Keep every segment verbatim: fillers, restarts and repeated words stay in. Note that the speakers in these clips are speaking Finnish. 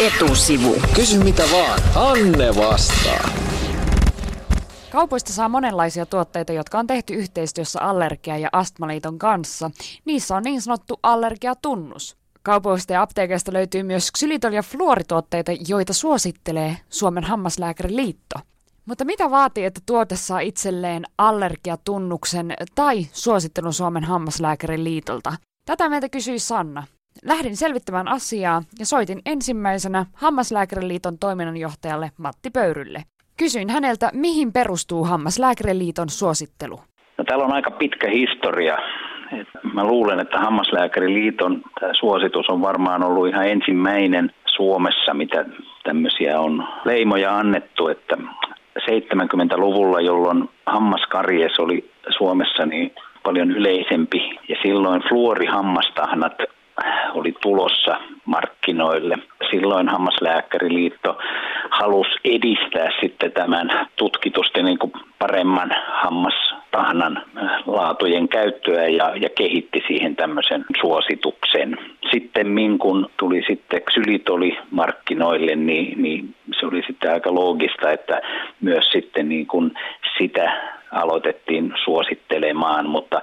Etusivu. Kysy mitä vaan. Hanne vastaa. Kaupoista saa monenlaisia tuotteita, jotka on tehty yhteistyössä Allergia- ja Astmaliiton kanssa. Niissä on niin sanottu allergiatunnus. Kaupoista ja apteekeista löytyy myös ksylitol- ja fluorituotteita, joita suosittelee Suomen Hammaslääkäriliitto. Mutta mitä vaatii, että tuote saa itselleen allergiatunnuksen tai suosittelun Suomen Hammaslääkäriliitolta? Tätä meiltä kysyi Sanna. Lähdin selvittämään asiaa ja soitin ensimmäisenä Hammaslääkäriliiton toiminnanjohtajalle Matti Pöyrylle. Kysyin häneltä, mihin perustuu Hammaslääkäriliiton suosittelu. No, täällä on aika pitkä historia. Et mä luulen, että Hammaslääkäriliiton tämä suositus on varmaan ollut ihan ensimmäinen Suomessa, mitä tämmöisiä on leimoja annettu. Että seitsemänkymmentäluvulla, jolloin hammaskarjes oli Suomessa niin paljon yleisempi ja silloin fluorihammastahnat oli tulossa markkinoille. Silloin Hammaslääkäriliitto halusi edistää sitten tämän tutkitusti niin kuin paremman hammastahnan laatujen käyttöä ja, ja kehitti siihen tämmöisen suosituksen. Sitten kun tuli sitten ksylitoli markkinoille, niin, niin se oli sitten aika loogista, että myös sitten niin kuin sitä aloitettiin suosittelemaan, mutta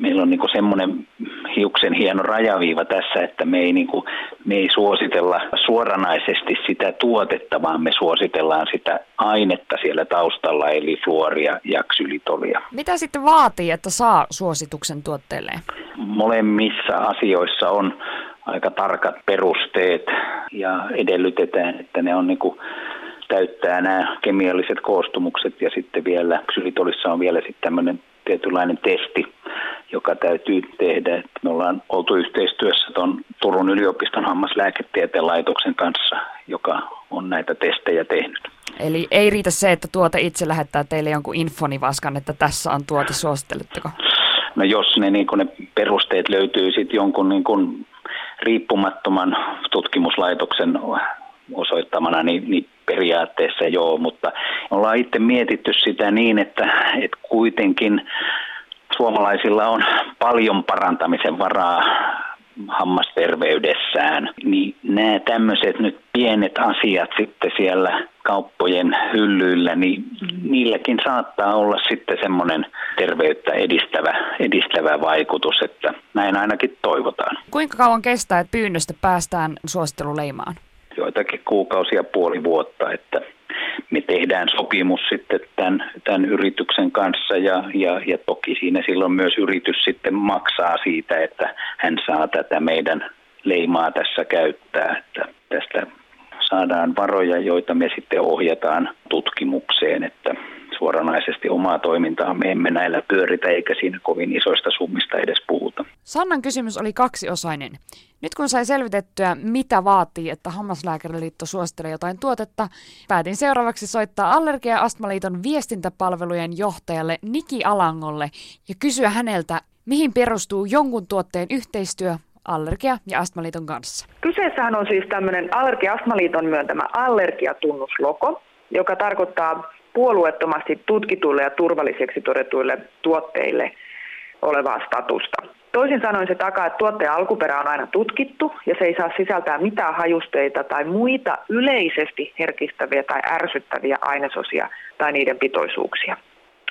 meillä on niinku semmoinen hiuksen hieno rajaviiva tässä, että me ei, niinku, me ei suositella suoranaisesti sitä tuotetta, vaan me suositellaan sitä ainetta siellä taustalla, eli fluoria ja ksylitolia. Mitä sitten vaatii, että saa suosituksen tuotteelleen? Molemmissa asioissa on aika tarkat perusteet ja edellytetään, että ne on niinku täyttää nämä kemialliset koostumukset ja sitten vielä ksylitolissa on vielä sitten tämmöinen tietynlainen testi, joka täytyy tehdä. Me ollaan oltu yhteistyössä tuon Turun yliopiston hammaslääketieteen laitoksen kanssa, joka on näitä testejä tehnyt. Eli ei riitä se, että tuote itse lähettää teille jonkun infonivaskan, että tässä on tuote, suositteletteko? No jos ne, niin kun ne perusteet löytyy sitten jonkun niin kun riippumattoman tutkimuslaitoksen osoittamana, niin, niin periaatteessa joo, mutta ollaan itse mietitty sitä niin, että, että kuitenkin suomalaisilla on paljon parantamisen varaa hammasterveydessään, niin nämä tämmöiset nyt pienet asiat sitten siellä kauppojen hyllyillä, niin niilläkin saattaa olla sitten semmoinen terveyttä edistävä, edistävä vaikutus, että näin ainakin toivotaan. Kuinka kauan kestää, että pyynnöstä päästään suositteluleimaan? Joitakin kuukausia, puoli vuotta, että me tehdään sopimus sitten tämän, tämän yrityksen kanssa ja, ja, ja toki siinä silloin myös yritys sitten maksaa siitä, että hän saa tätä meidän leimaa tässä käyttää, että tästä saadaan varoja, joita me sitten ohjataan tutkimukseen, että suoranaisesti omaa toimintaa me emme näillä pyöritä eikä siinä kovin isoista summista edes puhuta. Sannan kysymys oli kaksiosainen. Nyt kun sai selvitettyä, mitä vaatii, että Hammaslääkäriliitto suosittelee jotain tuotetta, päätin seuraavaksi soittaa Allergia-Astmaliiton viestintäpalvelujen johtajalle Niki Alangolle ja kysyä häneltä, mihin perustuu jonkun tuotteen yhteistyö Allergia- ja Astmaliiton kanssa. Kyseessähän on siis tämmöinen Allergia-Astmaliiton myöntämä allergiatunnusloko, joka tarkoittaa puolueettomasti tutkituille ja turvalliseksi todetuille tuotteille olevaa statusta. Toisin sanoen se takaa, että tuotteen alkuperä on aina tutkittu ja se ei saa sisältää mitään hajusteita tai muita yleisesti herkistäviä tai ärsyttäviä ainesosia tai niiden pitoisuuksia.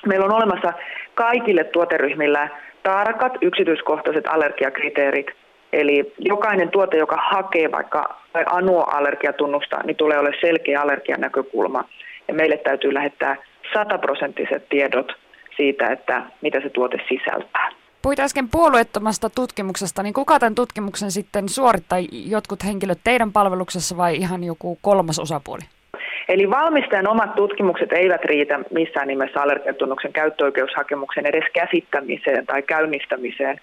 Meillä on olemassa kaikille tuoteryhmillä tarkat yksityiskohtaiset allergiakriteerit. Eli jokainen tuote, joka hakee vaikka tai anoo allergiatunnusta, niin tulee olemaan selkeä allergian näkökulma. Ja meille täytyy lähettää sataprosenttiset tiedot siitä, että mitä se tuote sisältää. Puhuit äsken puolueettomasta tutkimuksesta, niin kuka tämän tutkimuksen sitten suorittaa? Jotkut henkilöt teidän palveluksessa vai ihan joku kolmas osapuoli? Eli valmistajan omat tutkimukset eivät riitä missään nimessä allergiatunnuksen käyttöoikeushakemuksen edes käsittämiseen tai käynnistämiseen,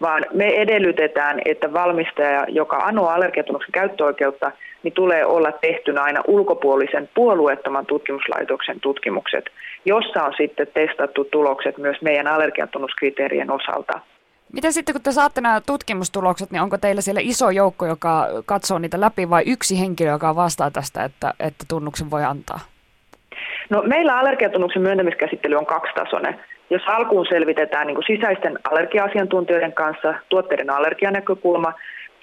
vaan me edellytetään, että valmistaja, joka anoo allergiatunnuksen käyttöoikeutta, niin tulee olla tehtynä aina ulkopuolisen puolueettoman tutkimuslaitoksen tutkimukset, jossa on sitten testattu tulokset myös meidän allergiatunnuskriteerien osalta. Miten sitten, kun te saatte nämä tutkimustulokset, niin onko teillä siellä iso joukko, joka katsoo niitä läpi, vai yksi henkilö, joka vastaa tästä, että, että tunnuksen voi antaa? No, meillä allergiatunnuksen myöntämiskäsittely on kaksitasoinen. Jos alkuun selvitetään niin kuin sisäisten allergia-asiantuntijoiden kanssa tuotteiden allergianäkökulma,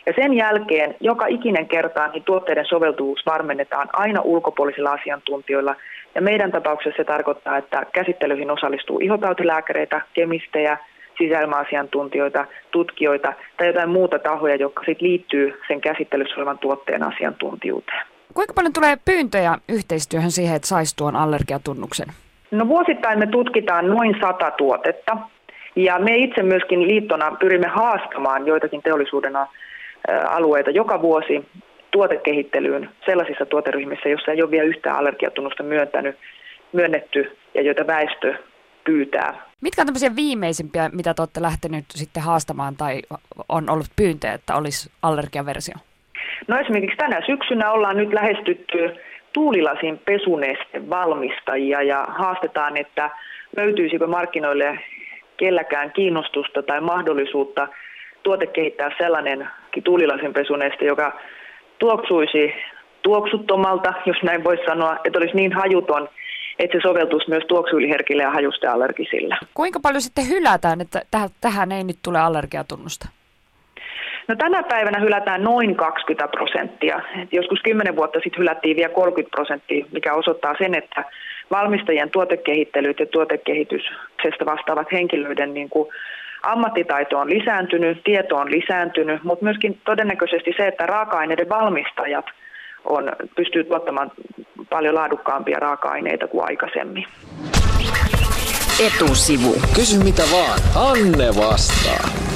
Ja sen jälkeen joka ikinen kerta niin tuotteiden soveltuvuus varmennetaan aina ulkopuolisilla asiantuntijoilla. Ja meidän tapauksessa se tarkoittaa, että käsittelyihin osallistuu ihotautilääkäreitä, kemistejä, sisäilmaasiantuntijoita, tutkijoita tai jotain muuta tahoja, jotka sit liittyy sen käsittelyssä olevan tuotteen asiantuntijuuteen. Kuinka paljon tulee pyyntöjä yhteistyöhön siihen, että saisi tuon allergiatunnuksen? No vuosittain me tutkitaan noin sata tuotetta ja me itse myöskin liittona pyrimme haastamaan joitakin teollisuuden alueita joka vuosi tuotekehittelyyn sellaisissa tuoteryhmissä, joissa ei ole vielä yhtään allergiatunnusta myöntänyt, myönnetty ja joita väestö pyytää. Mitkä on tämmöisiä viimeisimpiä, mitä te olette lähtenyt sitten haastamaan tai on ollut pyyntöjä, että olisi allergiaversio? No esimerkiksi tänä syksynä ollaan nyt lähestytty tuulilasin pesunesten valmistajia ja haastetaan, että löytyisikö markkinoille kelläkään kiinnostusta tai mahdollisuutta tuotekehittää sellainen tuulilasin pesuneste, joka tuoksuisi tuoksuttomalta, jos näin voisi sanoa, että olisi niin hajuton, että se soveltuisi myös tuoksuyliherkille ja hajusteallergisille. Kuinka paljon sitten hylätään, että tähän ei nyt tule allergiatunnusta? No tänä päivänä hylätään noin kaksikymmentä prosenttia. Et joskus kymmenen vuotta sitten hylättiin vielä kolmekymmentä prosenttia, mikä osoittaa sen, että valmistajien tuotekehittelyt ja tuotekehityksestä vastaavat henkilöiden niin kuin ammattitaito on lisääntynyt, tieto on lisääntynyt, mutta myöskin todennäköisesti se, että raaka-aineiden valmistajat on, pystyy tuottamaan paljon laadukkaampia raaka-aineita kuin aikaisemmin. Etusivu. Kysy mitä vaan. Hanne vastaa.